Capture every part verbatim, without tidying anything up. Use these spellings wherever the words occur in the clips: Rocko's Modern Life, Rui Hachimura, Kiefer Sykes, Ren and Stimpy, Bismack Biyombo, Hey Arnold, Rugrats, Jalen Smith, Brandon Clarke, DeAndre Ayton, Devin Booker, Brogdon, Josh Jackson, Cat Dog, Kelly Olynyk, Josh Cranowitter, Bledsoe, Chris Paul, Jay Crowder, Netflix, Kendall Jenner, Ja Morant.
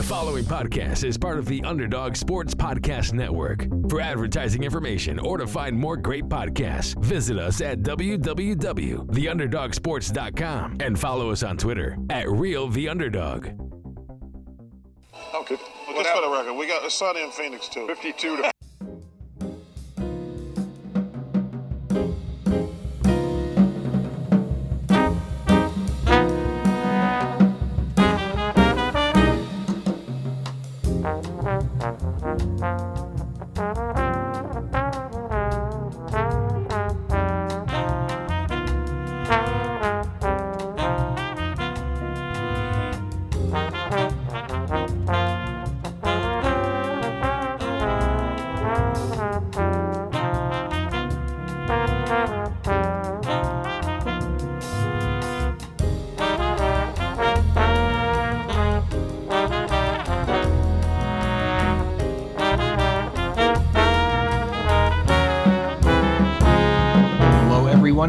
The following podcast is part of the Underdog Sports Podcast Network. For advertising information or to find more great podcasts, visit us at w w w dot the underdog sports dot com and follow us on Twitter at RealTheUnderdog. Okay, well, just for the record, we got the sun in Phoenix too. fifty-two to...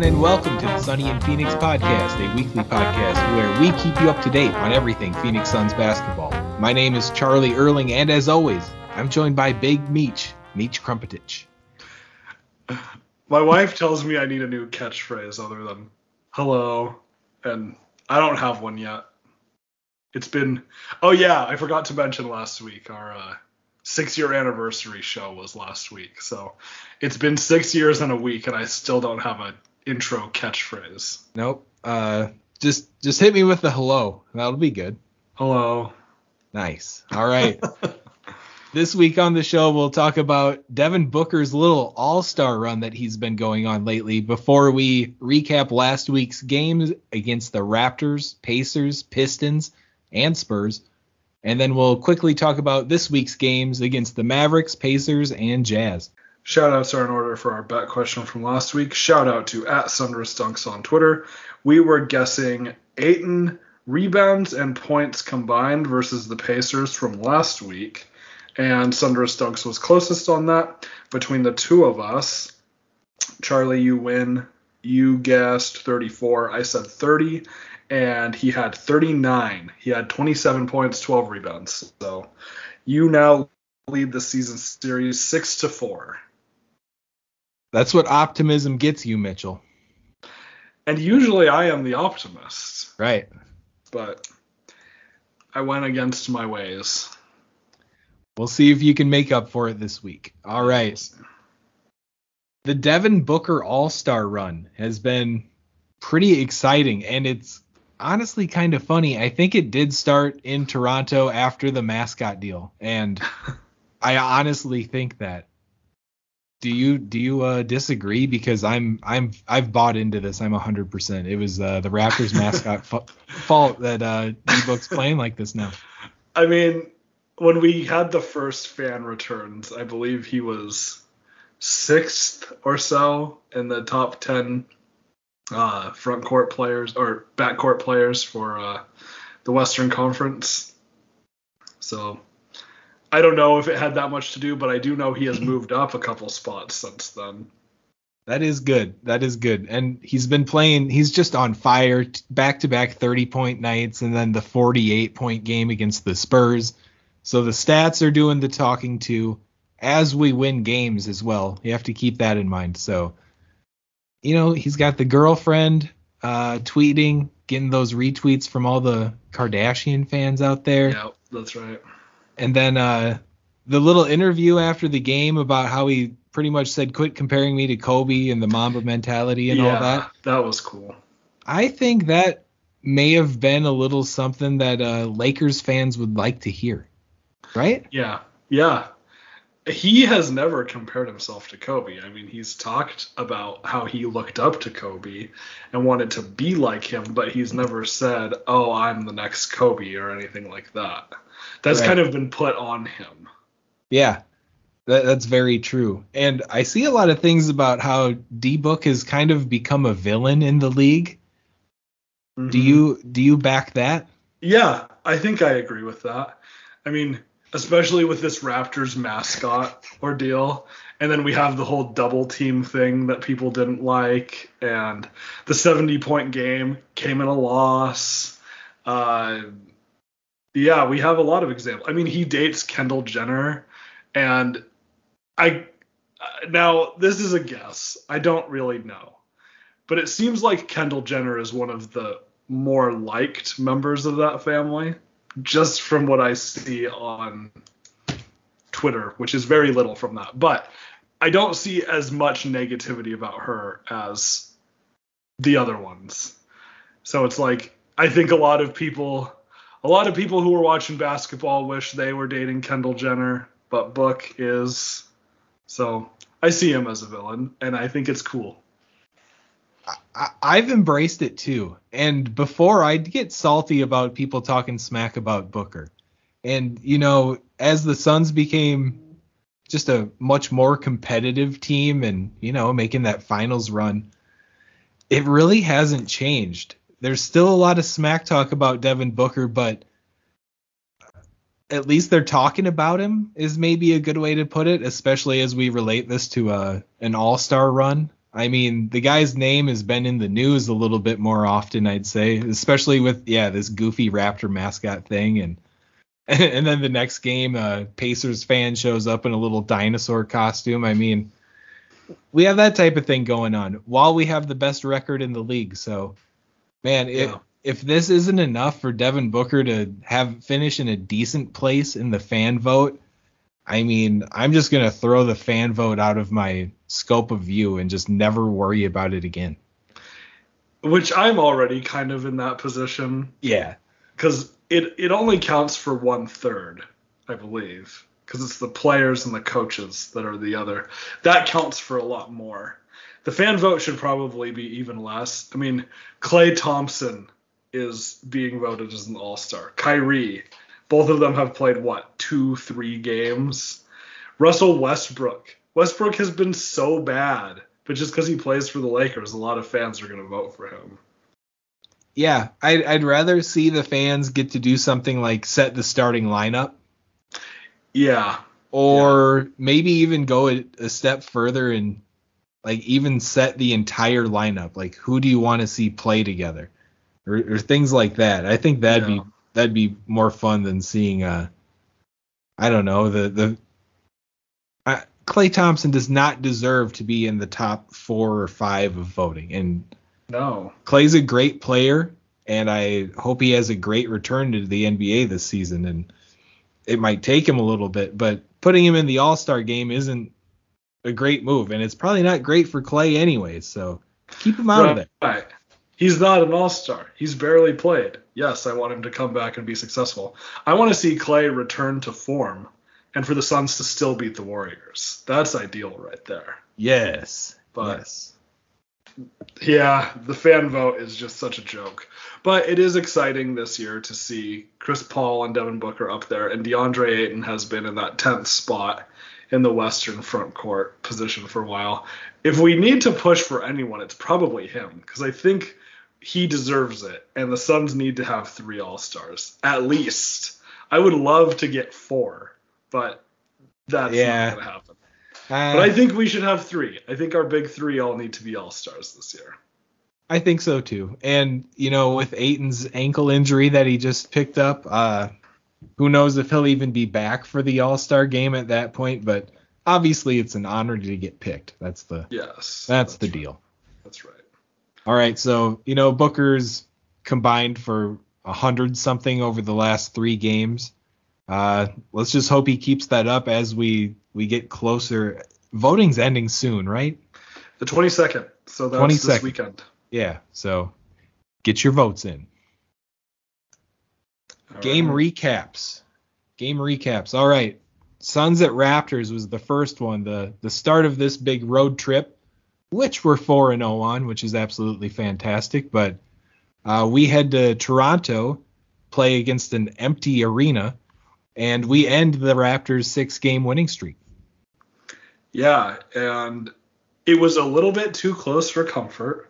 And welcome to the Sunny in Phoenix podcast, a weekly podcast where we keep you up to date on everything Phoenix Suns basketball. My name is Charlie Erling, and as always, I'm joined by Big Meech, Meech Crumpetich. My wife tells me I need a new catchphrase other than hello, and I don't have one yet. It's been, oh yeah, I forgot to mention last week our uh, six-year anniversary show was last week, so it's been six years and a week, and I still don't have a intro catchphrase. Nope. Uh, just just hit me with the hello. That'll be good. Hello. Nice. All right. This week on the show, we'll talk about Devin Booker's little all-star run that he's been going on lately before we recap last week's games against the Raptors, Pacers, Pistons, and Spurs. And then we'll quickly talk about this week's games against the Mavericks, Pacers, and Jazz. Shoutouts are in order for our bet question from last week. Shout out to at SundersDunks on Twitter. We were guessing Ayton rebounds and points combined versus the Pacers from last week, and SundersDunks was closest on that. Between the two of us, Charlie, you win. You guessed thirty-four. I said thirty, and he had thirty-nine. He had twenty-seven points, twelve rebounds. So you now lead the season series six to four. That's what optimism gets you, Mitchell. And usually I am the optimist. Right. But I went against my ways. We'll see if you can make up for it this week. All right. The Devin Booker All-Star run has been pretty exciting, and it's honestly kind of funny. I think it did start in Toronto after the mascot deal, and I honestly think that. Do you do you uh, disagree? Because I'm I'm I've bought into this. I'm one hundred percent. It was uh, the Raptors mascot fu- fault that uh, D-Book's playing like this now. I mean, when we had the first fan returns, I believe he was sixth or so in the top ten uh, front court players or back court players for uh, the Western Conference. So I don't know if it had that much to do, but I do know he has moved up a couple spots since then. That is good. That is good. And he's been playing. He's just on fire, back-to-back thirty-point nights and then the forty-eight-point game against the Spurs. So the stats are doing the talking to as we win games as well. You have to keep that in mind. So, you know, he's got the girlfriend uh, tweeting, getting those retweets from all the Kardashian fans out there. Yeah, that's right. And then uh, the little interview after the game about how he pretty much said, quit comparing me to Kobe and the Mamba mentality and yeah, all that. That was cool. I think that may have been a little something that uh, Lakers fans would like to hear. Right? Yeah. Yeah. He has never compared himself to Kobe. I mean, he's talked about how he looked up to Kobe and wanted to be like him, but he's never said, oh, I'm the next Kobe or anything like that. That's right. Kind of been put on him. Yeah, that, that's very true. And I see a lot of things about how D-Book has kind of become a villain in the league. Mm-hmm. Do you do you back that? Yeah, I think I agree with that. I mean, especially with this Raptors mascot ordeal. And then we have the whole double team thing that people didn't like. And the seventy-point game came in a loss. Uh Yeah, we have a lot of examples. I mean, he dates Kendall Jenner, and I now this is a guess. I don't really know, but it seems like Kendall Jenner is one of the more liked members of that family, just from what I see on Twitter, which is very little from that. But I don't see as much negativity about her as the other ones. So it's like, I think a lot of people, a lot of people who were watching basketball wish they were dating Kendall Jenner, but Book is. So I see him as a villain, and I think it's cool. I, I've embraced it too. And before, I'd get salty about people talking smack about Booker. And, you know, as the Suns became just a much more competitive team and, you know, making that finals run, it really hasn't changed. There's still a lot of smack talk about Devin Booker, but at least they're talking about him is maybe a good way to put it, especially as we relate this to a, an all-star run. I mean, the guy's name has been in the news a little bit more often, I'd say, especially with, yeah, this goofy Raptor mascot thing. And and then the next game, a Pacers fan shows up in a little dinosaur costume. I mean, we have that type of thing going on while we have the best record in the league. So, man, yeah. if, if this isn't enough for Devin Booker to have finish in a decent place in the fan vote, I mean, I'm just going to throw the fan vote out of my scope of view and just never worry about it again. Which I'm already kind of in that position. Yeah. Because it, it only counts for one third, I believe, because it's the players and the coaches that are the other. That counts for a lot more. The fan vote should probably be even less. I mean, Klay Thompson is being voted as an all-star. Kyrie, both of them have played, what, two, three games? Russell Westbrook. Westbrook has been so bad, but just because he plays for the Lakers, a lot of fans are going to vote for him. Yeah, I'd, I'd rather see the fans get to do something like set the starting lineup. Yeah. Or yeah. maybe even go a, a step further and like even set the entire lineup. Like, who do you want to see play together, or, or things like that? I think that'd yeah. be that'd be more fun than seeing. Uh, I don't know the the. I, Klay Thompson does not deserve to be in the top four or five of voting, and no, Klay's a great player, and I hope he has a great return to the N B A this season. And it might take him a little bit, but putting him in the All-Star game isn't a great move, and it's probably not great for Klay anyway, so keep him out right. of there. Right. He's not an all-star. He's barely played. Yes, I want him to come back and be successful. I want to see Klay return to form and for the Suns to still beat the Warriors. That's ideal right there. Yes. But yes. Yeah, the fan vote is just such a joke. But it is exciting this year to see Chris Paul and Devin Booker up there, and DeAndre Ayton has been in that tenth spot in the Western front court position for a while. If we need to push for anyone, it's probably him, because I think he deserves it, and the Suns need to have three All-Stars, at least. I would love to get four, but that's yeah. not going to happen. Uh, but I think we should have three. I think our big three all need to be All-Stars this year. I think so, too. And, you know, with Ayton's ankle injury that he just picked up, uh, who knows if he'll even be back for the All-Star game at that point. But obviously it's an honor to get picked. That's the yes. That's, that's the right. deal. That's right. All right. So, you know, Booker's combined for one hundred something over the last three games. Uh, let's just hope he keeps that up as we, we get closer. Voting's ending soon, right? The twenty-second. So that's twenty-second. This weekend. Yeah, so get your votes in. All Game right. recaps. Game recaps. All right. Suns at Raptors was the first one, the, the start of this big road trip, which we're four and oh on, which is absolutely fantastic. But uh, we head to Toronto, play against an empty arena, and we end the Raptors' six-game winning streak. Yeah, and it was a little bit too close for comfort.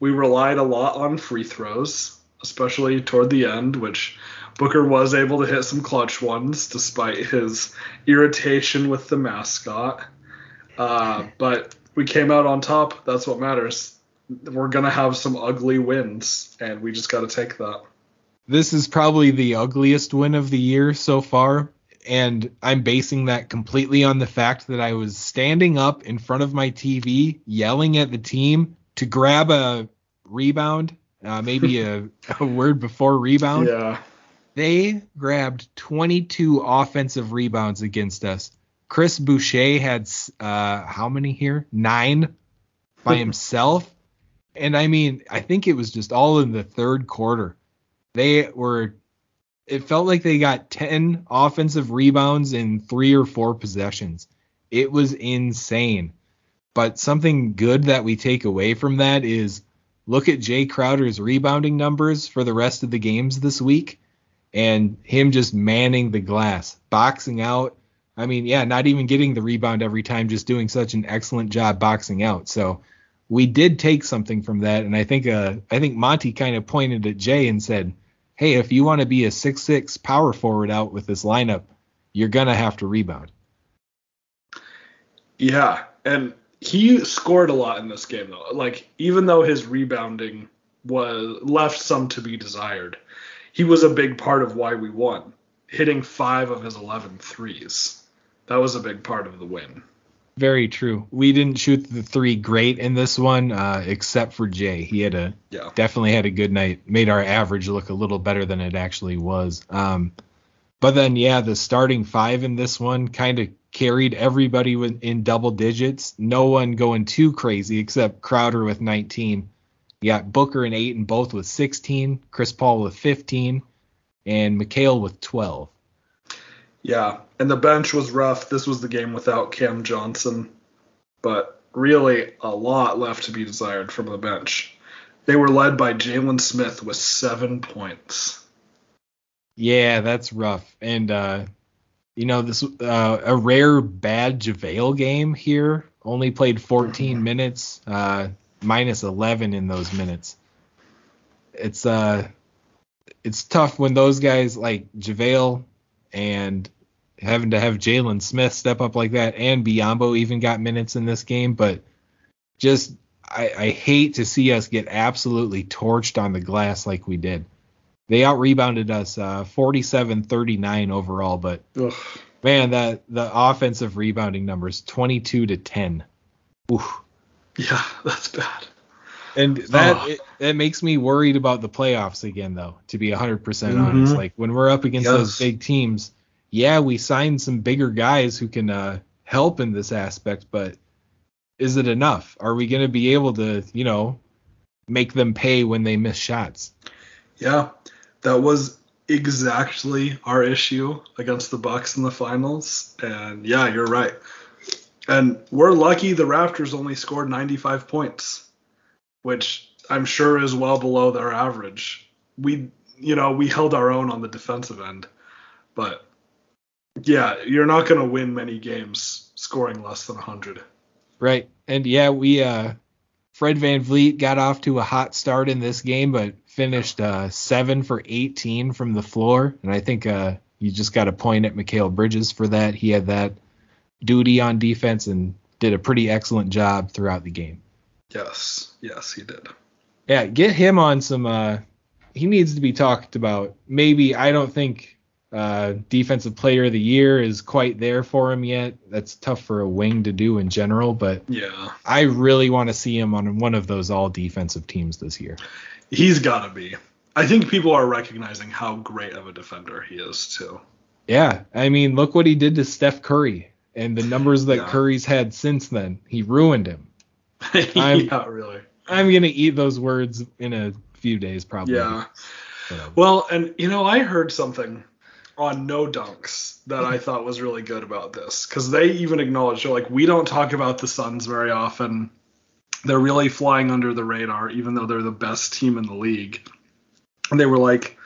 We relied a lot on free throws, especially toward the end, which Booker was able to hit some clutch ones despite his irritation with the mascot. Uh, but we came out on top. That's what matters. We're going to have some ugly wins, and we just got to take that. This is probably the ugliest win of the year so far, and I'm basing that completely on the fact that I was standing up in front of my T V, yelling at the team to grab a rebound, uh, maybe a, a word before rebound. Yeah. They grabbed twenty-two offensive rebounds against us. Chris Boucher had uh, how many here? Nine by himself. And I mean, I think it was just all in the third quarter. They were, it felt like they got ten offensive rebounds in three or four possessions. It was insane. But something good that we take away from that is look at Jay Crowder's rebounding numbers for the rest of the games this week and him just manning the glass, boxing out. I mean, yeah, not even getting the rebound every time, just doing such an excellent job boxing out. So we did take something from that, and I think uh, I think Monty kind of pointed at Jay and said, hey, if you want to be a six six power forward out with this lineup, you're going to have to rebound. Yeah, and he scored a lot in this game, though. Like, even though his rebounding was left some to be desired, he was a big part of why we won, hitting five of his eleven threes. That was a big part of the win. Very true. We didn't shoot the three great in this one, uh, except for Jay. He had a yeah. definitely had a good night, made our average look a little better than it actually was. Um, but then, yeah, the starting five in this one kind of carried everybody with, in double digits. No one going too crazy except Crowder with nineteen. You got Booker and Ayton both with sixteen, Chris Paul with fifteen, and Mikal with twelve. Yeah, and the bench was rough. This was the game without Cam Johnson, but really a lot left to be desired from the bench. They were led by Jalen Smith with seven points. Yeah, that's rough. And, uh, you know, this uh, a rare bad JaVale game here. Only played fourteen minutes, uh, minus eleven in those minutes. It's uh, it's tough when those guys like JaVale and having to have Jalen Smith step up like that, and Biyombo even got minutes in this game. But just I, I hate to see us get absolutely torched on the glass like we did. They out-rebounded us uh, forty-seven thirty-nine overall, but Ugh. man, that the offensive rebounding numbers, twenty-two to ten. Oof. Yeah, that's bad. And that it, that makes me worried about the playoffs again, though, to be one hundred percent mm-hmm. honest. Like, when we're up against yes. those big teams, yeah, we signed some bigger guys who can uh, help in this aspect, but is it enough? Are we going to be able to, you know, make them pay when they miss shots? Yeah, that was exactly our issue against the Bucks in the finals. And, yeah, you're right. And we're lucky the Raptors only scored ninety-five points, which I'm sure is well below their average. We, you know, we held our own on the defensive end. But, yeah, you're not going to win many games scoring less than one hundred. Right. And, yeah, we uh, Fred VanVleet got off to a hot start in this game, but finished uh, seven for eighteen from the floor. And I think uh, you just got to point at Mikal Bridges for that. He had that duty on defense and did a pretty excellent job throughout the game. Yes, yes, he did. Yeah, get him on some uh, – he needs to be talked about. Maybe I don't think uh, Defensive Player of the Year is quite there for him yet. That's tough for a wing to do in general, but yeah, I really want to see him on one of those all-defensive teams this year. He's got to be. I think people are recognizing how great of a defender he is, too. Yeah, I mean, look what he did to Steph Curry and the numbers that yeah. Curry's had since then. He ruined him. I'm, yeah, really. I'm gonna eat those words in a few days, probably. Yeah. Um, well, and you know, I heard something on No Dunks that I thought was really good about this, because they even acknowledged, like, we don't talk about the Suns very often. They're really flying under the radar, even though they're the best team in the league. And they were like,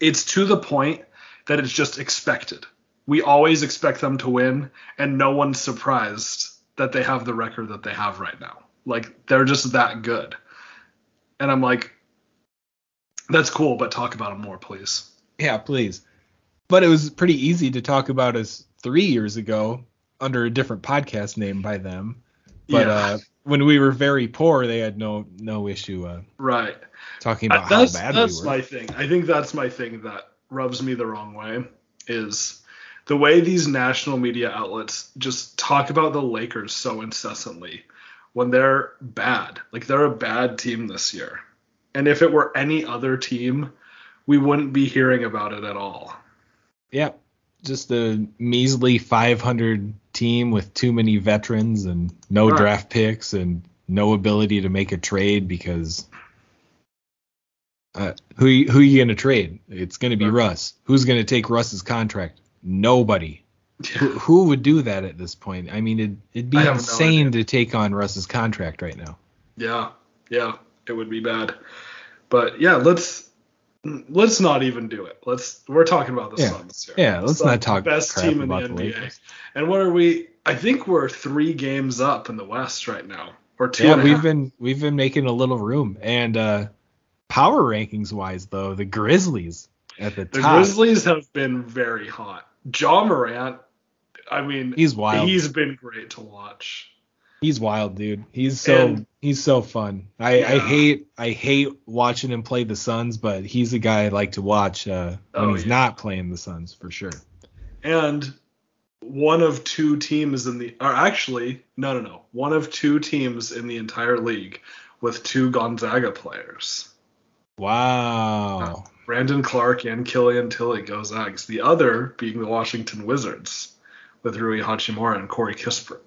it's to the point that it's just expected. We always expect them to win, and no one's surprised that they have the record that they have right now. Like, they're just that good. And I'm like, that's cool, but talk about them more, please. Yeah, please. But it was pretty easy to talk about us three years ago under a different podcast name by them. But yeah. uh, when we were very poor, they had no no issue uh, right. talking about uh, how bad we were. That's my thing. I think that's my thing that rubs me the wrong way is the way these national media outlets just talk about the Lakers so incessantly when they're bad. Like, they're a bad team this year. And if it were any other team, we wouldn't be hearing about it at all. Yeah, just a measly five hundred team with too many veterans and no right. draft picks and no ability to make a trade because uh, who, who are you going to trade? It's going to be right. Russ. Who's going to take Russ's contract? Nobody. Yeah. Who, who would do that at this point? I mean, it'd, it'd be insane no to take on Russ's contract right now. Yeah, yeah, it would be bad. But yeah, let's let's not even do it. Let's we're talking about the yeah. Suns here. Yeah, let's not talk best crap team in about the N B A. Lakers. And what are we? I think we're three games up in the West right now, or two. Yeah, we've been we've been making a little room. And uh, power rankings wise, though, the Grizzlies at the, the top. The Grizzlies have been very hot. Ja Morant, I mean, he's wild. He's been great to watch. He's wild, dude. He's so and, he's so fun. I, yeah. I hate I hate watching him play the Suns, but he's a guy I like to watch uh, when oh, he's yeah. not playing the Suns for sure. And one of two teams in the or actually no no no one of two teams in the entire league with two Gonzaga players. Wow. Uh, Brandon Clarke and Killian Tillie go Zags. The other being the Washington Wizards with Rui Hachimura and Corey Kispert.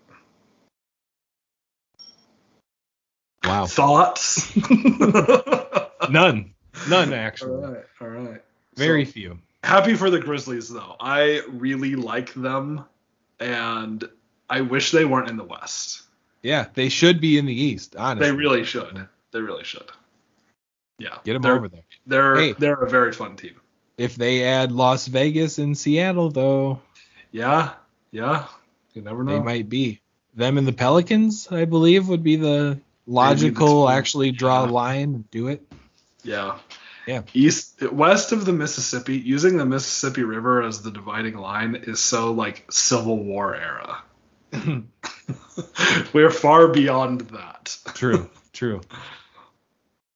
Wow. Thoughts? None. None, actually. All right. All right. Very so, few. Happy for the Grizzlies, though. I really like them, and I wish they weren't in the West. Yeah, they should be in the East, honestly. They really should. They really should. Yeah. Get them they're, over there. They're, hey, they're a very fun team. If they add Las Vegas and Seattle, though. Yeah. Yeah. You never know. They might be. Them and the Pelicans, I believe, would be the logical actually draw yeah. a line and do it. Yeah. Yeah. East west of the Mississippi, using the Mississippi River as the dividing line is so like Civil War era. We're far beyond that. True, true.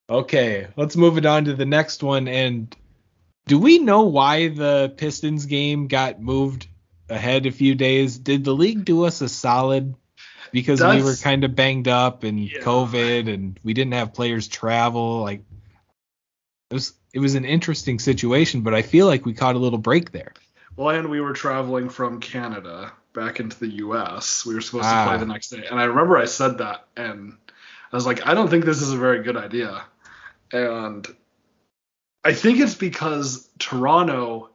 Okay, let's move it on to the next one. And do we know why the Pistons game got moved ahead a few days? Did the league do us a solid? Because That's, we were kind of banged up and yeah. COVID, and we didn't have players travel. Like it was, it was an interesting situation, but I feel like we caught a little break there. Well, and we were traveling from Canada back into the U S. We were supposed ah. to play the next day, and I remember I said that, and I was like, I don't think this is a very good idea. And I think it's because Toronto,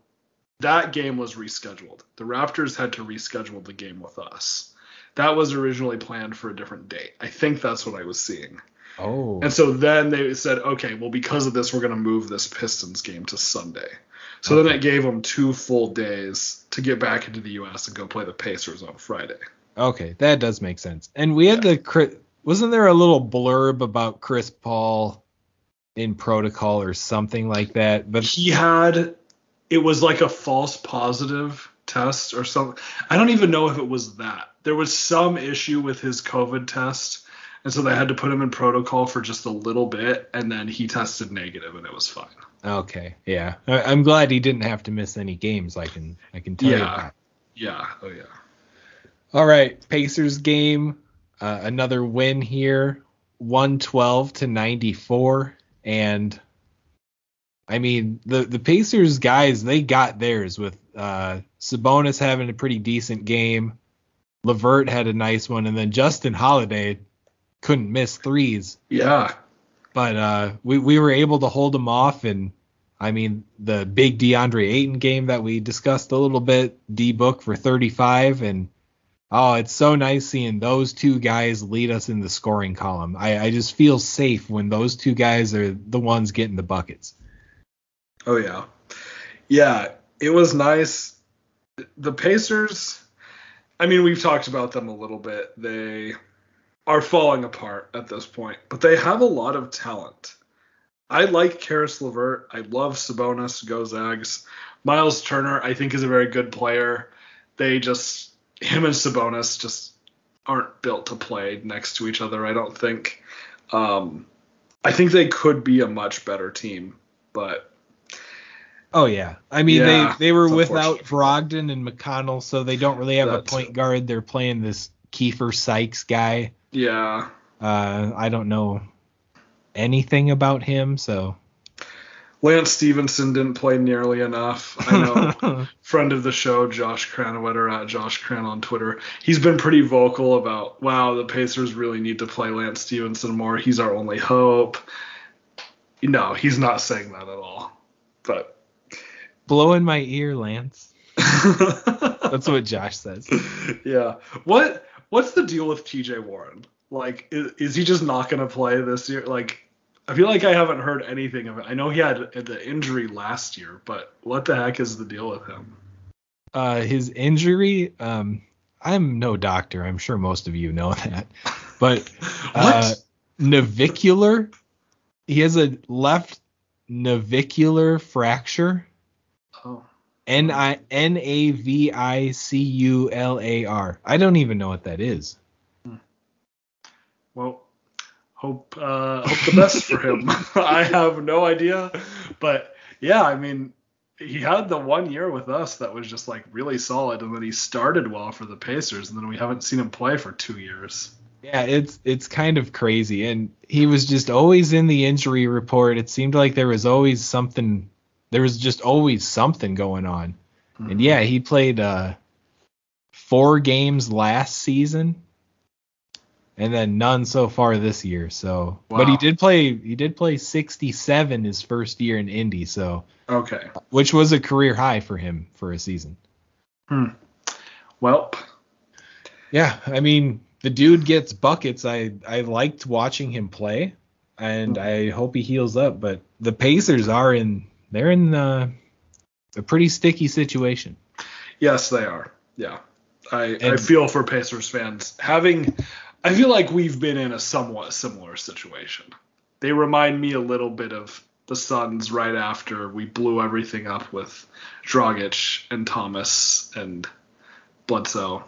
that game was rescheduled. The Raptors had to reschedule the game with us. That was originally planned for a different date. I think that's what I was seeing. Oh. And so then they said, okay, well, because of this, we're going to move this Pistons game to Sunday. So okay. then it gave them two full days to get back into the U S and go play the Pacers on Friday. Okay, that does make sense. And we had yeah. the – wasn't there a little blurb about Chris Paul in protocol or something like that? But he had – it was like a false positive test or something. I don't even know if it was that. There was some issue with his COVID test, and so they had to put him in protocol for just a little bit, and then he tested negative, and it was fine. Okay, yeah. I, I'm glad he didn't have to miss any games. I can I can tell yeah. you that. Yeah, oh yeah. All right, Pacers game, uh, another win here, one twelve to ninety-four, and I mean, the, the Pacers guys, they got theirs with uh, Sabonis having a pretty decent game. LeVert had a nice one, and then Justin Holiday couldn't miss threes. Yeah. But uh, we, we were able to hold them off, and, I mean, the big DeAndre Ayton game that we discussed a little bit, D-Book for thirty-five, and, oh, it's so nice seeing those two guys lead us in the scoring column. I, I just feel safe when those two guys are the ones getting the buckets. Oh, yeah. Yeah, it was nice. The Pacers... I mean, we've talked about them a little bit. They are falling apart at this point, but they have a lot of talent. I like Karis LeVert. I love Sabonis. Go Zags. Miles Turner, I think, is a very good player. They just, him and Sabonis just aren't built to play next to each other, I don't think. Um, I think they could be a much better team, but... Oh, yeah. I mean, yeah, they, they were without Brogdon and McConnell, so they don't really have That's, a point guard. They're playing this Kiefer Sykes guy. Yeah. Uh, I don't know anything about him, so... Lance Stevenson didn't play nearly enough. I know friend of the show, Josh Cranowitter, at Josh Cran on Twitter. He's been pretty vocal about, wow, the Pacers really need to play Lance Stevenson more. He's our only hope. No, he's not saying that at all. But blow in my ear, Lance. That's what Josh says. Yeah. What What's the deal with T J Warren? Like, is, is he just not going to play this year? Like, I feel like I haven't heard anything of it. I know he had the injury last year, but what the heck is the deal with him? Uh, his injury? Um, I'm no doctor. I'm sure most of you know that. But uh, navicular? He has a left navicular fracture. Oh. N I N A V I C U L A R. I don't even know what that is. Well... Hope uh, hope the best for him. I have no idea. But, yeah, I mean, he had the one year with us that was just, like, really solid. And then he started well for the Pacers. And then we haven't seen him play for two years. Yeah, it's it's kind of crazy. And he was just always in the injury report. It seemed like there was always something. There was just always something going on. Mm-hmm. And, yeah, he played uh, four games last season. And then none so far this year. So, wow. But he did play. He did play sixty-seven his first year in Indy. So, okay, which was a career high for him for a season. Hmm. Well, yeah. I mean, the dude gets buckets. I I liked watching him play, and hmm. I hope he heals up. But the Pacers are in. They're in uh, a pretty sticky situation. Yes, they are. Yeah, I and, I feel for Pacers fans having. I feel like we've been in a somewhat similar situation. They remind me a little bit of the Suns right after we blew everything up with Dragic and Thomas and Bledsoe.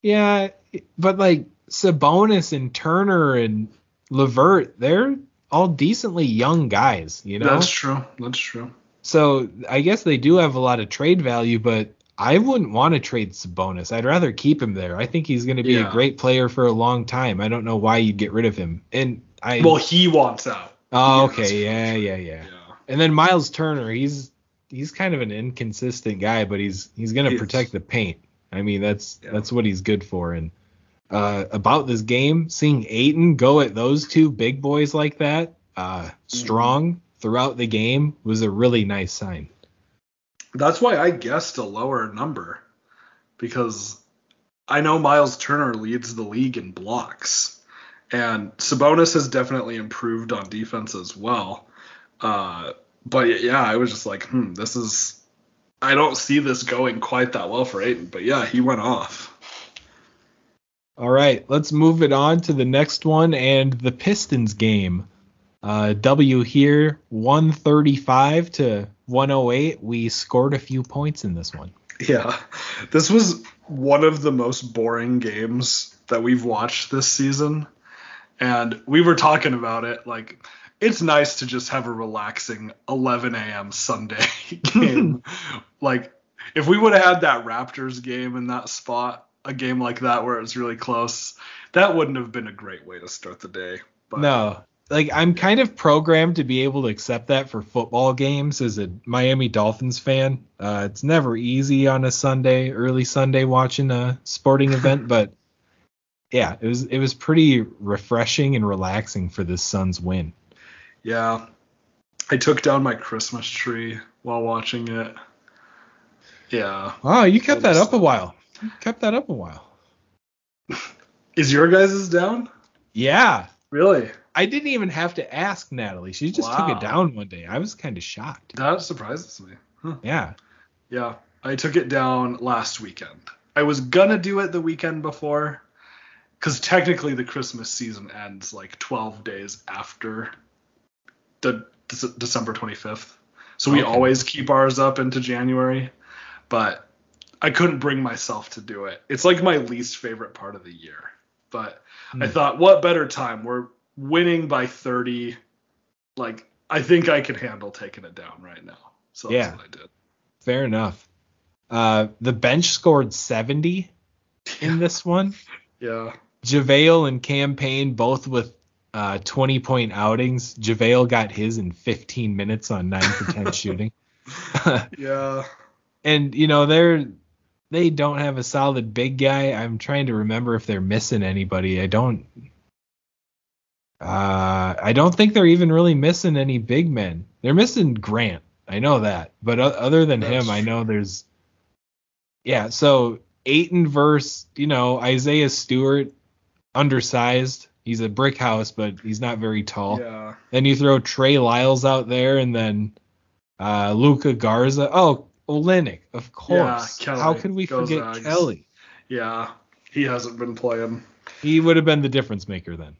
Yeah, but like Sabonis and Turner and LeVert, they're all decently young guys, you know? That's true. That's true. So I guess they do have a lot of trade value, but I wouldn't want to trade Sabonis. I'd rather keep him there. I think he's going to be yeah. a great player for a long time. I don't know why you'd get rid of him. And I well, he wants out. Oh, okay, yeah, yeah, yeah, yeah. And then Miles Turner, he's he's kind of an inconsistent guy, but he's he's going to protect the paint. I mean, that's yeah. that's what he's good for. And uh, about this game, seeing Ayton go at those two big boys like that, uh, strong throughout the game, was a really nice sign. That's why I guessed a lower number, because I know Miles Turner leads the league in blocks, and Sabonis has definitely improved on defense as well. Uh, but yeah, I was just like, hmm, this is, I don't see this going quite that well for Ayton, but yeah, he went off. All right, let's move it on to the next one and the Pistons game. Uh, W here, one thirty-five to one oh eight. We scored a few points in this one. Yeah, this was one of the most boring games that we've watched this season. And we were talking about it. Like, it's nice to just have a relaxing eleven a.m. Sunday game. Like, if we would have had that Raptors game in that spot, a game like that where it was really close, that wouldn't have been a great way to start the day. But, no. Like, I'm kind of programmed to be able to accept that for football games as a Miami Dolphins fan. Uh, it's never easy on a Sunday, early Sunday, watching a sporting event. But, yeah, it was it was pretty refreshing and relaxing for the Suns win. Yeah. I took down my Christmas tree while watching it. Yeah. Wow, you kept that up a while. You kept that up a while. Is your guys' down? Yeah. Really? I didn't even have to ask Natalie. She just wow. took it down one day. I was kind of shocked. That surprises me. Huh. Yeah. Yeah. I took it down last weekend. I was going to do it the weekend before, because technically the Christmas season ends like twelve days after the de- December twenty-fifth. So we okay. always keep ours up into January. But I couldn't bring myself to do it. It's like my least favorite part of the year. But mm. I thought, what better time? We're winning by thirty. Like, I think I can handle taking it down right now. So yeah. That's what I did. Fair enough. Uh, the bench scored seventy in this one. Yeah. JaVale and Cam Payne both with uh, twenty-point outings. JaVale got his in fifteen minutes on nine for ten shooting. Yeah. And, you know, they're, they don't have a solid big guy. I'm trying to remember if they're missing anybody. I don't... Uh, I don't think they're even really missing any big men. They're missing Grant. I know that. But o- other than That's him, true. I know there's... Yeah, so Ayton versus, you know, Isaiah Stewart, undersized. He's a brick house, but he's not very tall. Yeah. Then you throw Trey Lyles out there, and then uh, Luka Garza. Oh, Olynyk, of course. Yeah, Kelly. How could we Goes forget Zags. Kelly? Yeah, he hasn't been playing. He would have been the difference maker then.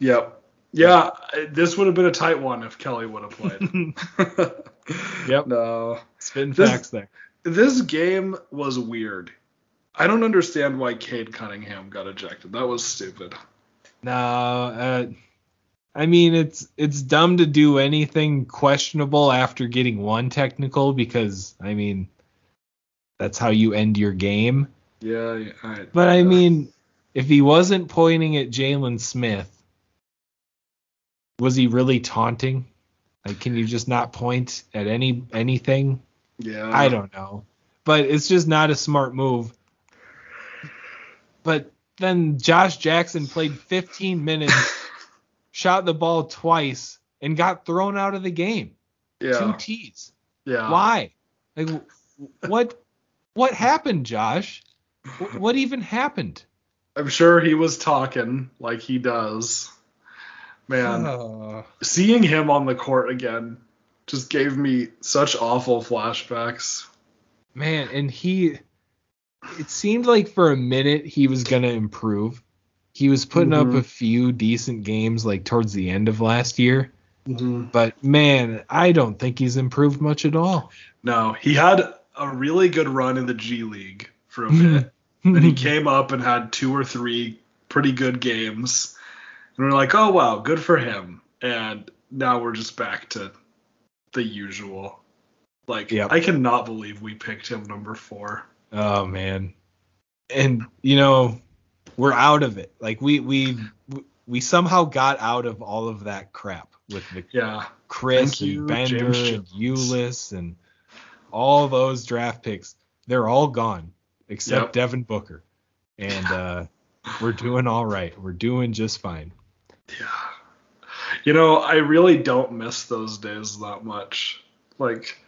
Yep. Yeah, this would have been a tight one if Kelly would have played. Yep. No. Spin facts this, there. This game was weird. I don't understand why Cade Cunningham got ejected. That was stupid. No, uh, I mean, it's it's dumb to do anything questionable after getting one technical because, I mean, that's how you end your game. Yeah. I, but, I uh, mean, if he wasn't pointing at Jalen Smith, was he really taunting? Like, can you just not point at any anything? Yeah. I don't know. But it's just not a smart move. But then Josh Jackson played fifteen minutes, shot the ball twice, and got thrown out of the game. Yeah. Two T's. Yeah. Why? Like, what what happened, Josh? What even happened? I'm sure he was talking like he does. Man, uh, seeing him on the court again just gave me such awful flashbacks. Man, and he, it seemed like for a minute he was going to improve. He was putting mm-hmm. up a few decent games like towards the end of last year. Mm-hmm. But man, I don't think he's improved much at all. No, he had a really good run in the G League for a minute. Then he came up and had two or three pretty good games. And we're like, oh, wow, good for him. And now we're just back to the usual. Like, yep. I cannot believe we picked him number four. Oh, man. And, you know, we're out of it. Like, we we we somehow got out of all of that crap with the yeah. Chris you, and Bender and Ulyss and all those draft picks. They're all gone except yep. Devin Booker. And uh, we're doing all right. We're doing just fine. Yeah. You know, I really don't miss those days that much. Like,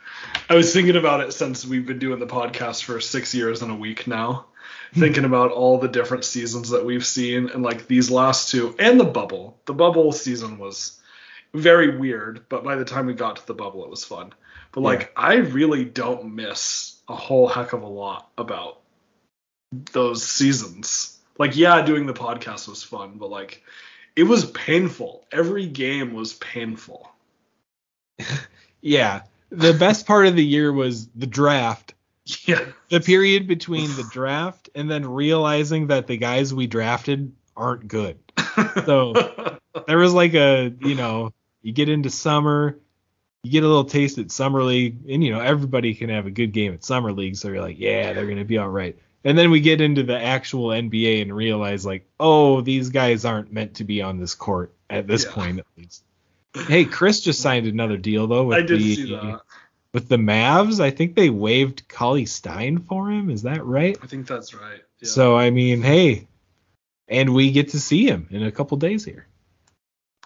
I was thinking about it since we've been doing the podcast for six years and a week now, thinking about all the different seasons that we've seen and like these last two and the bubble. The bubble season was very weird, but by the time we got to the bubble, it was fun. But like, yeah. I really don't miss a whole heck of a lot about those seasons. Like, yeah, doing the podcast was fun, but like, it was painful. Every game was painful. Yeah. The best part of the year was the draft. Yeah. The period between the draft and then realizing that the guys we drafted aren't good. So there was like a, you know, you get into summer, you get a little taste at summer league, and, you know, everybody can have a good game at summer league. So you're like, yeah, they're going to be all right. And then we get into the actual N B A and realize, like, oh, these guys aren't meant to be on this court at this yeah. point, at least. Hey, Chris just signed another deal, though. With I did the, see that. With the Mavs, I think they waived Cauley Stein for him. Is that right? I think that's right. Yeah. So, I mean, hey, and we get to see him in a couple days here.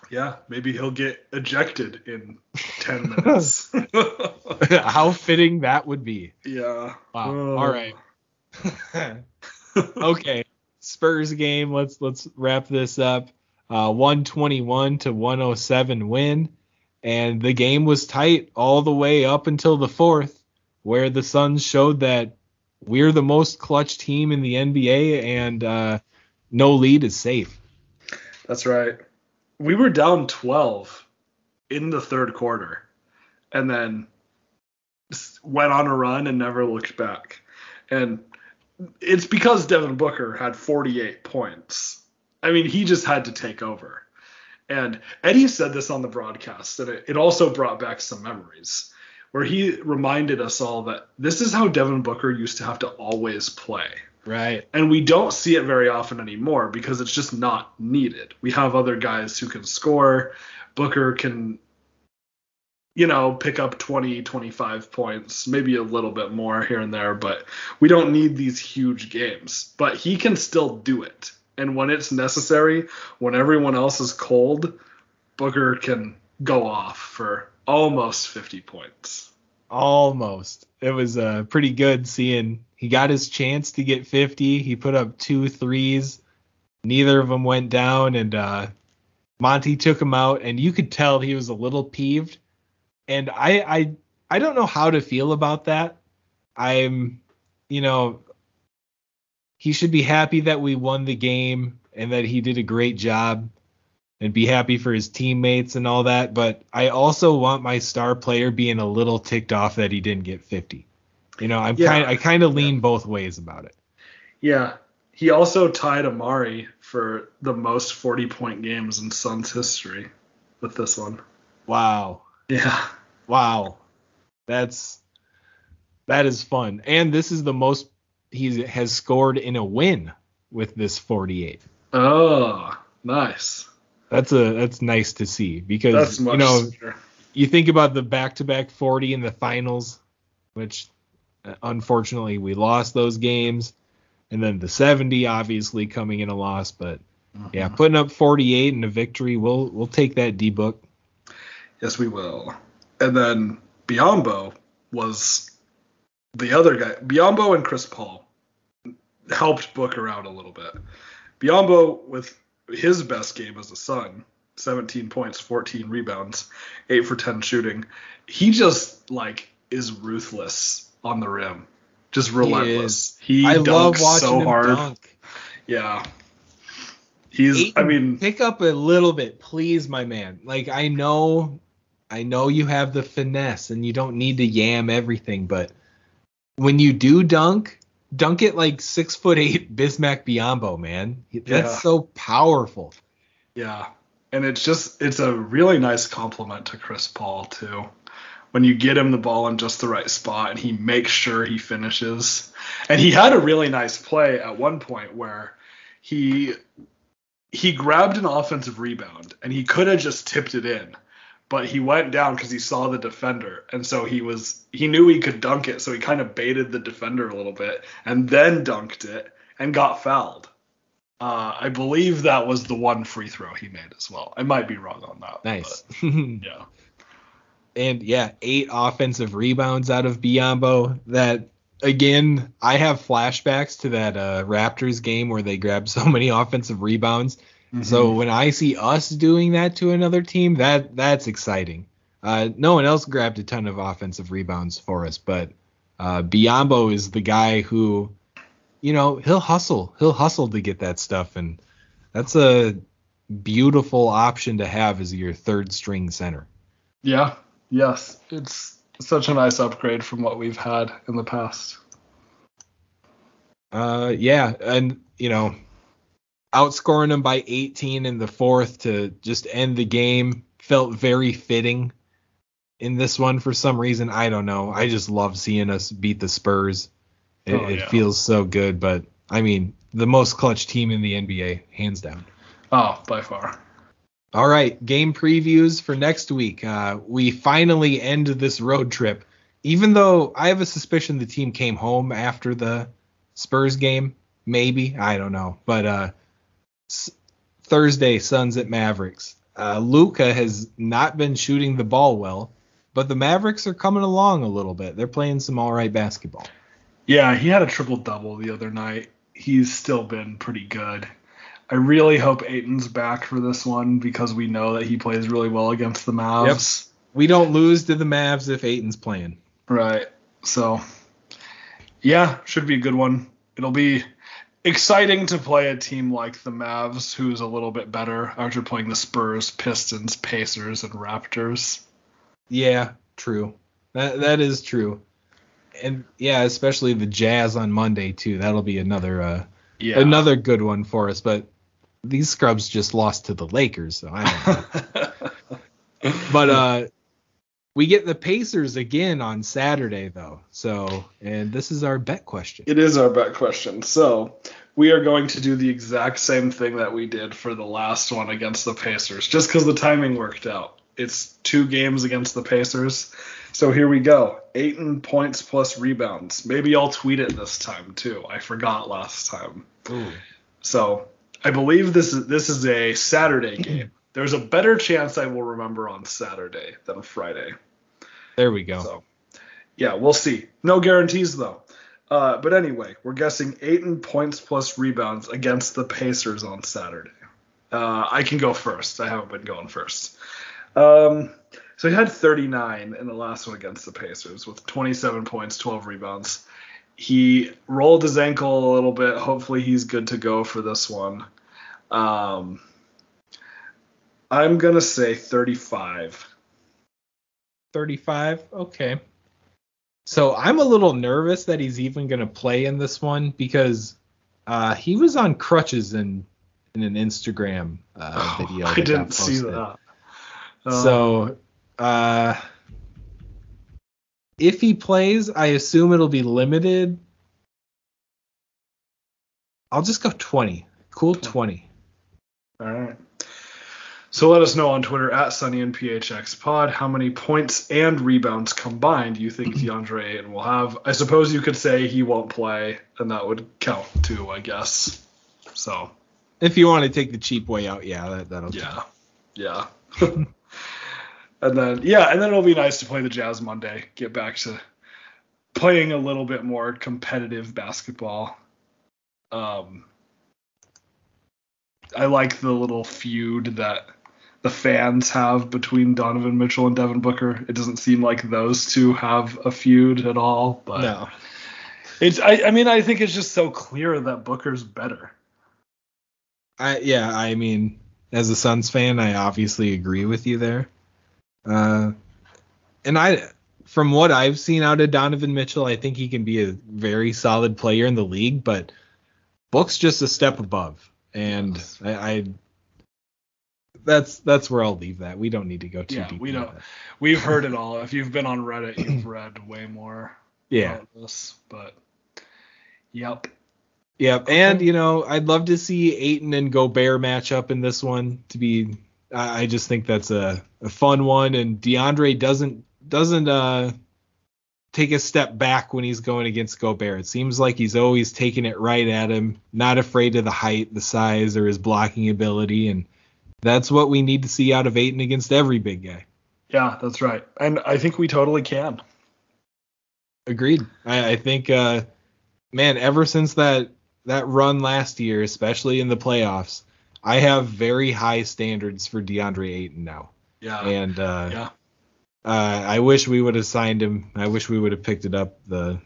Yeah, maybe he'll get ejected in ten minutes. How fitting that would be. Yeah. Wow. Oh. All right. Okay, Spurs game. Let's let's wrap this up. Uh, one twenty-one to one oh seven win, and the game was tight all the way up until the fourth, where the Suns showed that we're the most clutch team in the N B A, and uh, no lead is safe. That's right. We were down twelve in the third quarter, and then went on a run and never looked back. And it's because Devin Booker had forty-eight points. I mean, he just had to take over. And Eddie said this on the broadcast, and it, it also brought back some memories where he reminded us all that this is how Devin Booker used to have to always play. Right. And we don't see it very often anymore because it's just not needed. We have other guys who can score. Booker can, you know, pick up twenty, twenty-five points, maybe a little bit more here and there, but we don't need these huge games. But he can still do it. And when it's necessary, when everyone else is cold, Booker can go off for almost fifty points. Almost. It was uh, pretty good seeing he got his chance to get fifty. He put up two threes. Neither of them went down, and uh, Monty took him out, and you could tell he was a little peeved. And I, I, I don't know how to feel about that. I'm, you know, he should be happy that we won the game and that he did a great job and be happy for his teammates and all that. But I also want my star player being a little ticked off that he didn't get fifty. You know, I'm yeah. kind I kind of lean yeah. both ways about it. Yeah. He also tied Amari for the most forty-point games in Suns history with this one. Wow. Yeah. Wow. That's that is fun. And this is the most he has scored in a win with this forty-eight. Oh, nice. That's a that's nice to see because that's much you know better. You think about the back-to-back forty in the finals, which unfortunately we lost those games, and then the seventy obviously coming in a loss, but uh-huh. yeah, putting up forty-eight in a victory, we'll we'll take that, D-Book. Yes, we will. And then Biyombo was the other guy. Biyombo and Chris Paul helped Booker out a little bit. Biyombo with his best game as a Sun, seventeen points, fourteen rebounds, eight for ten shooting. He just, like, is ruthless on the rim. Just relentless. He, he I dunks love watching so him hard. Dunk. Yeah. He's, Eight, I mean, pick up a little bit, please, my man. Like, I know, I know you have the finesse and you don't need to yam everything, but when you do dunk, dunk it like six foot eight Bismack Biyombo, man. That's yeah. so powerful. Yeah, and it's just, it's a really nice compliment to Chris Paul too. When you get him the ball in just the right spot and he makes sure he finishes, and he had a really nice play at one point where he. He grabbed an offensive rebound, and he could have just tipped it in, but he went down because he saw the defender, and so he was he knew he could dunk it, so he kind of baited the defender a little bit, and then dunked it, and got fouled. Uh, I believe that was the one free throw he made as well. I might be wrong on that. Nice. But, yeah. And, yeah, eight offensive rebounds out of Biyombo. That, again, I have flashbacks to that uh, Raptors game where they grabbed so many offensive rebounds. Mm-hmm. So when I see us doing that to another team, that that's exciting. Uh, no one else grabbed a ton of offensive rebounds for us, but uh, Biyombo is the guy who, you know, he'll hustle. He'll hustle to get that stuff, and that's a beautiful option to have as your third string center. Yeah, yes, it's... such a nice upgrade from what we've had in the past. Uh, yeah, and, you know, outscoring them by eighteen in the fourth to just end the game felt very fitting in this one for some reason. I don't know. I just love seeing us beat the Spurs. It, oh, yeah. it feels so good, but, I mean, the most clutch team in the N B A, hands down. Oh, by far. All right, game previews for next week. Uh, we finally end this road trip, even though I have a suspicion the team came home after the Spurs game. Maybe. I don't know. But uh, S- Thursday, Suns at Mavericks. Uh, Luka has not been shooting the ball well, but the Mavericks are coming along a little bit. They're playing some all right basketball. Yeah, he had a triple-double the other night. He's still been pretty good. I really hope Ayton's back for this one because we know that he plays really well against the Mavs. Yep. We don't lose to the Mavs if Ayton's playing. Right. So, yeah, should be a good one. It'll be exciting to play a team like the Mavs, who's a little bit better after playing the Spurs, Pistons, Pacers, and Raptors. Yeah, true. That That is true. and yeah, especially the Jazz on Monday too. That'll be another uh, yeah. another good one for us. But these scrubs just lost to the Lakers, so I don't know. But uh, we get the Pacers again on Saturday though. So, and this is our bet question. It is our bet question. So we are going to do the exact same thing that we did for the last one against the Pacers, just because the timing worked out. It's two games against the Pacers. So here we go. Ayton points plus rebounds. Maybe I'll tweet it this time too. I forgot last time. Ooh. So I believe this is this is a Saturday game. There's a better chance I will remember on Saturday than Friday. There we go. So yeah, we'll see. No guarantees though. Uh, but anyway, we're guessing Ayton points plus rebounds against the Pacers on Saturday. Uh, I can go first. I haven't been going first. Um, so he had thirty-nine in the last one against the Pacers with twenty-seven points, twelve rebounds. He rolled his ankle a little bit. Hopefully he's good to go for this one. Um, I'm going to say thirty-five. thirty-five? Okay. So I'm a little nervous that he's even going to play in this one because uh, he was on crutches in, in an Instagram uh, oh, video. I didn't see that. So, uh, if he plays, I assume it'll be limited. I'll just go twenty. Cool twenty. All right. So let us know on Twitter at Sunny and P H X Pod how many points and rebounds combined you think DeAndre Ayton will have. I suppose you could say he won't play, and that would count too, I guess. So, if you want to take the cheap way out, yeah, that, that'll. Yeah. Count. Yeah. And then, yeah, and then it'll be nice to play the Jazz Monday, get back to playing a little bit more competitive basketball. Um, I like the little feud that the fans have between Donovan Mitchell and Devin Booker. It doesn't seem like those two have a feud at all, but no. It's, I, I mean, I think it's just so clear that Booker's better. I, yeah, I mean, as a Suns fan, I obviously agree with you there. Uh, and I, from what I've seen out of Donovan Mitchell, I think he can be a very solid player in the league, but Book's just a step above. And yes. I, I that's that's where I'll leave that. We don't need to go too yeah, deep. We don't, we've heard it all. If you've been on Reddit, you've read way more yeah. about this. But, yep. Yeah, and, you know, I'd love to see Ayton and Gobert match up in this one. To be, I just think that's a, a fun one. And DeAndre doesn't doesn't uh, take a step back when he's going against Gobert. It seems like he's always taking it right at him, not afraid of the height, the size, or his blocking ability. And that's what we need to see out of Ayton against every big guy. Yeah, that's right. And I think we totally can. Agreed. I, I think, uh, man, ever since that... that run last year, especially in the playoffs, I have very high standards for DeAndre Ayton now. Yeah. And uh, yeah. Uh, I wish we would have signed him. I wish we would have picked it up the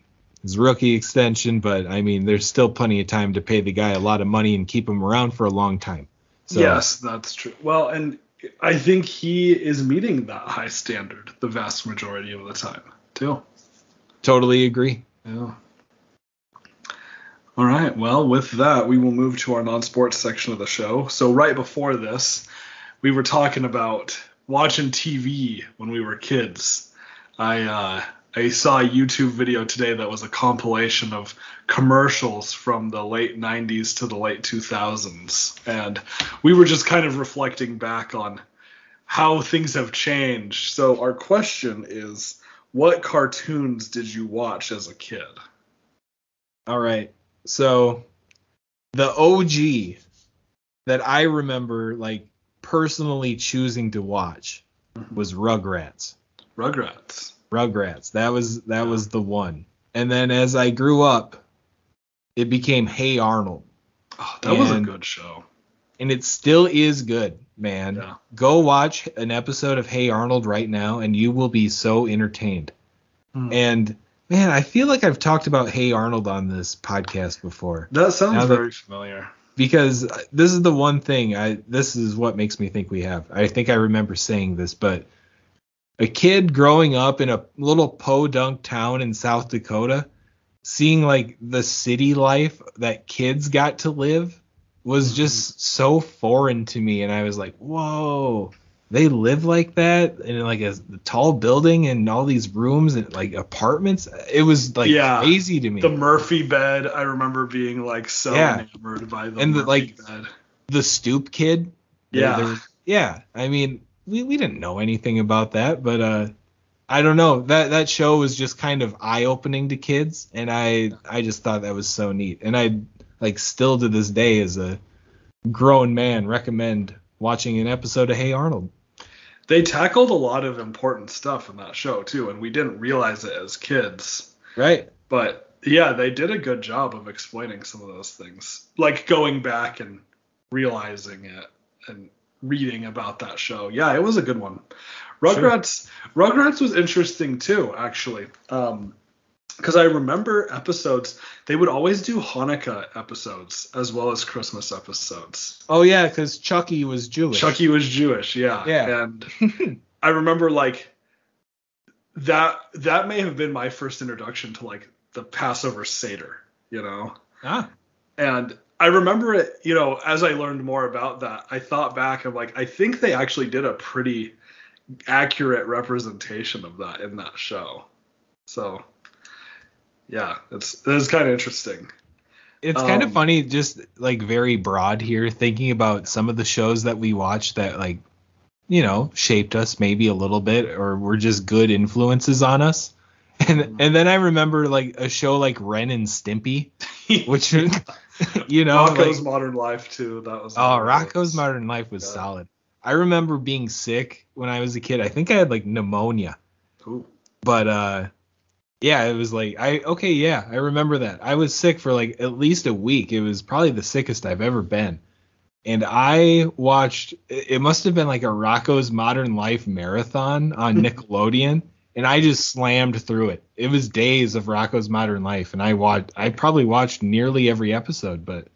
his rookie extension, but I mean, there's still plenty of time to pay the guy a lot of money and keep him around for a long time. So, yes, that's true. Well, and I think he is meeting that high standard the vast majority of the time, too. Totally agree. Yeah. All right, well, with that, we will move to our non-sports section of the show. So right before this, we were talking about watching T V when we were kids. I uh, I saw a YouTube video today that was a compilation of commercials from the late nineties to the late two thousands. And we were just kind of reflecting back on how things have changed. So our question is, what cartoons did you watch as a kid? All right. So the O G that I remember, like, personally choosing to watch was Rugrats. Rugrats. Rugrats. That was that yeah. was the one. And then as I grew up, it became Hey Arnold. Oh, that and, was a good show. And it still is good, man. Yeah. Go watch an episode of Hey Arnold right now, and you will be so entertained. Mm. And... man, I feel like I've talked about Hey Arnold on this podcast before. That sounds that, very familiar. Because this is the one thing, I this is what makes me think we have. I think I remember saying this, but a kid growing up in a little podunk town in South Dakota, seeing like the city life that kids got to live was just so foreign to me. And I was like, whoa, they live like that in like a tall building and all these rooms and like apartments. It was like yeah, crazy to me. The Murphy bed. I remember being like so yeah. enamored by the and Murphy the, like, bed. The stoop kid. Yeah. There, there, yeah. I mean, we, we didn't know anything about that, but uh, I don't know. That that show was just kind of eye opening to kids, and I I just thought that was so neat. And I like still to this day as a grown man recommend watching an episode of Hey Arnold. They tackled a lot of important stuff in that show too, and we didn't realize it as kids. Right. But yeah, they did a good job of explaining some of those things, like going back and realizing it and reading about that show. Yeah, it was a good one. Rugrats sure. Rugrats was interesting too, actually, um because I remember episodes, they would always do Hanukkah episodes as well as Christmas episodes. Oh yeah, because Chucky was Jewish. Chucky was Jewish, yeah. Yeah. And I remember like that that may have been my first introduction to like the Passover Seder, you know. Ah. And I remember it, you know, as I learned more about that, I thought back and like, I think they actually did a pretty accurate representation of that in that show. So, yeah, it's it's kind of interesting. It's um, kind of funny, just like very broad here, thinking about some of the shows that we watched that like, you know, shaped us maybe a little bit or were just good influences on us. And mm-hmm. and then I remember like a show like Ren and Stimpy, which you know, Rocko's like, Modern Life too. That was oh, Rocko's Modern Life was yeah. solid. I remember being sick when I was a kid. I think I had like pneumonia. Ooh. But uh, yeah, it was like I okay, yeah, I remember that. I was sick for like at least a week. It was probably the sickest I've ever been. And I watched. It must have been like a Rocko's Modern Life marathon on Nickelodeon. And I just slammed through it. It was days of Rocko's Modern Life, and I watched. I probably watched nearly every episode, but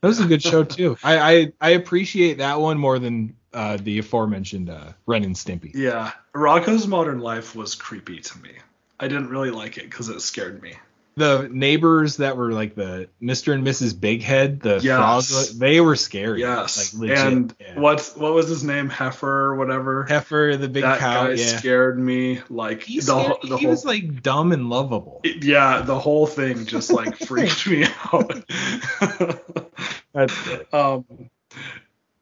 that was a good show too. I, I I appreciate that one more than uh, the aforementioned uh, Ren and Stimpy. Yeah, Rocko's Modern Life was creepy to me. I didn't really like it because it scared me. The neighbors that were like the Mister and Missus Bighead, the yes. frogs, they were scary. Yes. Like legit. And yeah. what's what was his name? Heifer or whatever. Heifer, the big that cow. That guy yeah. scared me. Like he, the, scared, the he whole, was like dumb and lovable. It, yeah, the whole thing just like freaked me out. That's it. Um,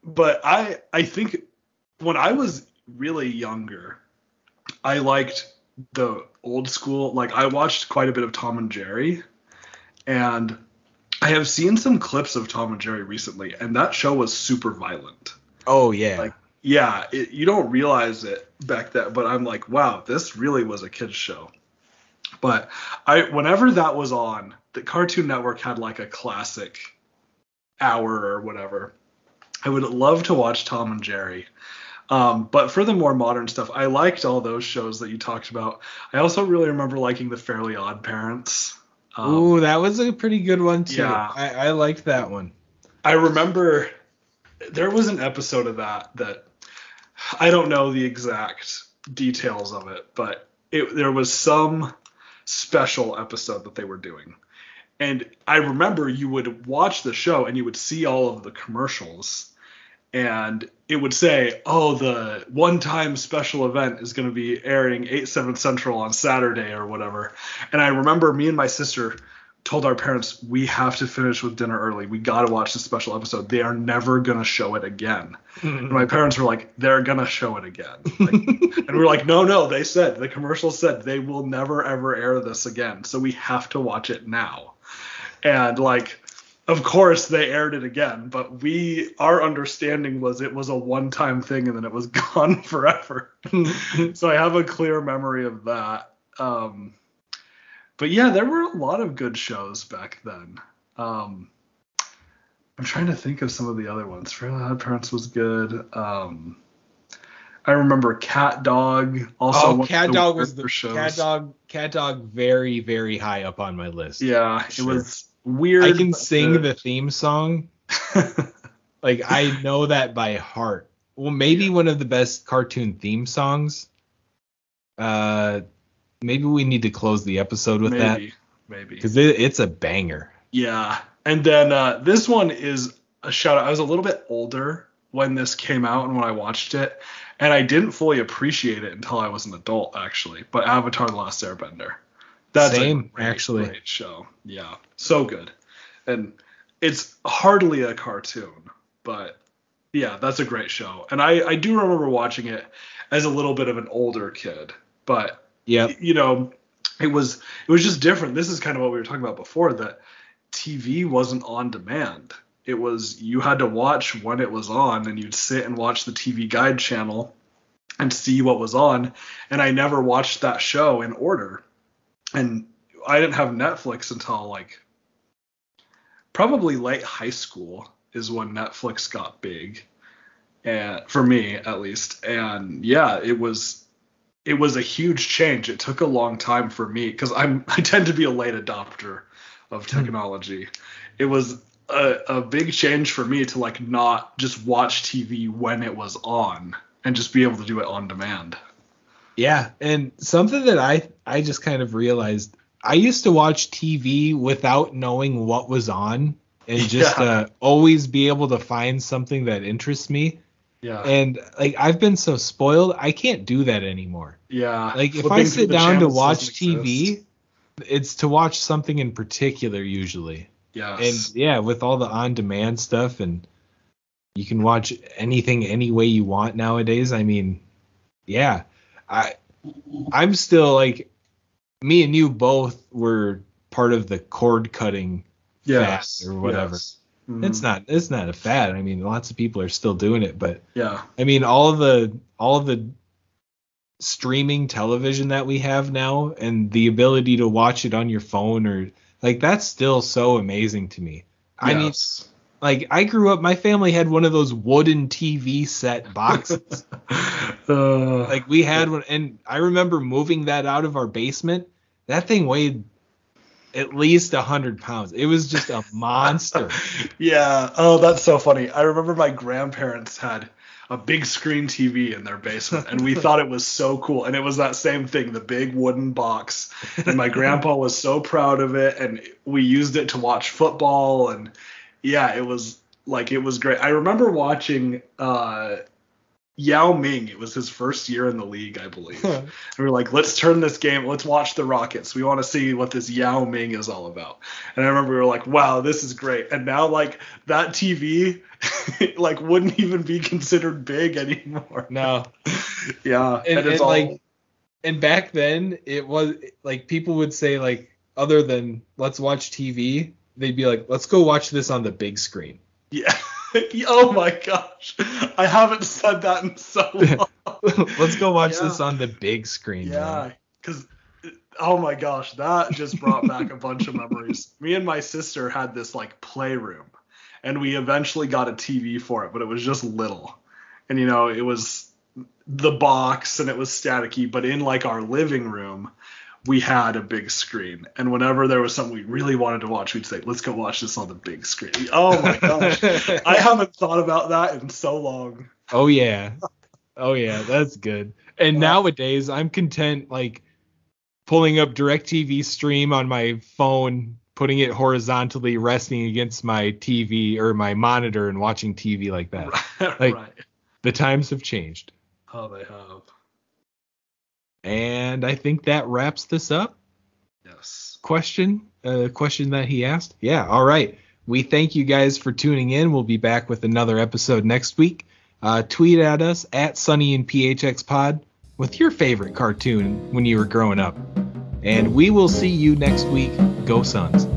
but I I think when I was really younger, I liked the old school, like I watched quite a bit of Tom and Jerry, and I have seen some clips of Tom and Jerry recently, and that show was super violent. Oh yeah, like yeah, it, you don't realize it back then, but I'm like, wow, this really was a kids show. But I, whenever that was on, the Cartoon Network had like a classic hour or whatever. I would love to watch Tom and Jerry. Um, but for the more modern stuff, I liked all those shows that you talked about. I also really remember liking the Fairly Odd Parents. Um, Ooh, that was a pretty good one too. Yeah. I, I liked that one. I remember there was an episode of that that I don't know the exact details of it, but it, there was some special episode that they were doing. And I remember you would watch the show and you would see all of the commercials. And it would say, oh, the one-time special event is going to be airing eight, seven Central on Saturday or whatever. And I remember me and my sister told our parents, we have to finish with dinner early. We got to watch the special episode. They are never going to show it again. Mm-hmm. And my parents were like, they're going to show it again. Like, and we were like, no, no, they said, the commercial said they will never, ever air this again. So we have to watch it now. And like, of course, they aired it again, but we our understanding was it was a one-time thing and then it was gone forever. So I have a clear memory of that. Um, but yeah, there were a lot of good shows back then. Um, I'm trying to think of some of the other ones. Fairly Odd Parents was good. Um, I remember Cat Dog. Also, oh, Cat Dog was the shows. Cat Dog. Cat Dog, very, very high up on my list. Yeah, sure. It was. Weird. I can sing good. The theme song. Like I know that by heart. Well, maybe one of the best cartoon theme songs. uh, maybe we need to close the episode with maybe, that. Maybe. Because it, it's a banger. Yeah. And then uh, this one is a shout out. I was a little bit older when this came out and when I watched it, and I didn't fully appreciate it until I was an adult, actually. But Avatar: The Last Airbender. That's Same, a great, actually. Great show. Yeah. So good. And it's hardly a cartoon, but yeah, that's a great show. And I, I do remember watching it as a little bit of an older kid, but yeah, you know, it was, it was just different. This is kind of what we were talking about before, that T V wasn't on demand. It was, you had to watch when it was on, and you'd sit and watch the T V guide channel and see what was on. And I never watched that show in order. And I didn't have Netflix until like probably late high school is when Netflix got big, and for me at least. And yeah, it was, it was a huge change. It took a long time for me because I'm, I tend to be a late adopter of technology. It was a, a big change for me to like not just watch T V when it was on and just be able to do it on demand. Yeah. And something that I, I just kind of realized, I used to watch T V without knowing what was on, and just yeah. uh, always be able to find something that interests me. Yeah. And like, I've been so spoiled. I can't do that anymore. Yeah. Like if I sit down to watch T V, it's to watch something in particular usually. Yeah. And yeah, with all the on-demand stuff, and you can watch anything any way you want nowadays. I mean, yeah, I, I'm still like, me and you both were part of the cord cutting yes, fad or whatever. Yes. Mm-hmm. It's not, it's not a fad. I mean, lots of people are still doing it, but yeah, I mean, all of the, all of the streaming television that we have now, and the ability to watch it on your phone, or like, that's still so amazing to me. Yes. I mean, like I grew up, my family had one of those wooden T V set boxes. Uh, like we had one, and I remember moving that out of our basement. That thing weighed at least one hundred pounds. It was just a monster. Yeah. Oh, that's so funny. I remember my grandparents had a big screen T V in their basement, and we thought it was so cool. And it was that same thing, the big wooden box. And my grandpa was so proud of it, and we used it to watch football. And yeah, it was like, it was great. I remember watching uh, Yao Ming. It was his first year in the league, I believe. And we were like, let's turn this game. Let's watch the Rockets. We want to see what this Yao Ming is all about. And I remember we were like, wow, this is great. And now like that T V like wouldn't even be considered big anymore. No. Yeah. And, and it's and all... like, and back then it was like, people would say like, other than let's watch T V, they'd be like, let's go watch this on the big screen. Yeah. Oh my gosh. I haven't said that in so long. Let's go watch yeah. this on the big screen. Yeah. Because, oh my gosh, that just brought back a bunch of memories. Me and my sister had this like playroom, and we eventually got a T V for it, but it was just little. And, you know, it was the box and it was staticky, but in like our living room, we had a big screen, and whenever there was something we really wanted to watch, we'd say, let's go watch this on the big screen. Oh my gosh. I haven't thought about that in so long. Oh yeah. Oh yeah. That's good. And nowadays I'm content, like pulling up DirecTV stream on my phone, putting it horizontally resting against my T V or my monitor and watching T V like that. Right, like right. The times have changed. Oh, they have. And I think that wraps this up. Yes. Question? Uh, question that he asked? Yeah. All right. We thank you guys for tuning in. We'll be back with another episode next week. Uh, tweet at us at Sunny and P H X Pod with your favorite cartoon when you were growing up. And we will see you next week. Go Suns.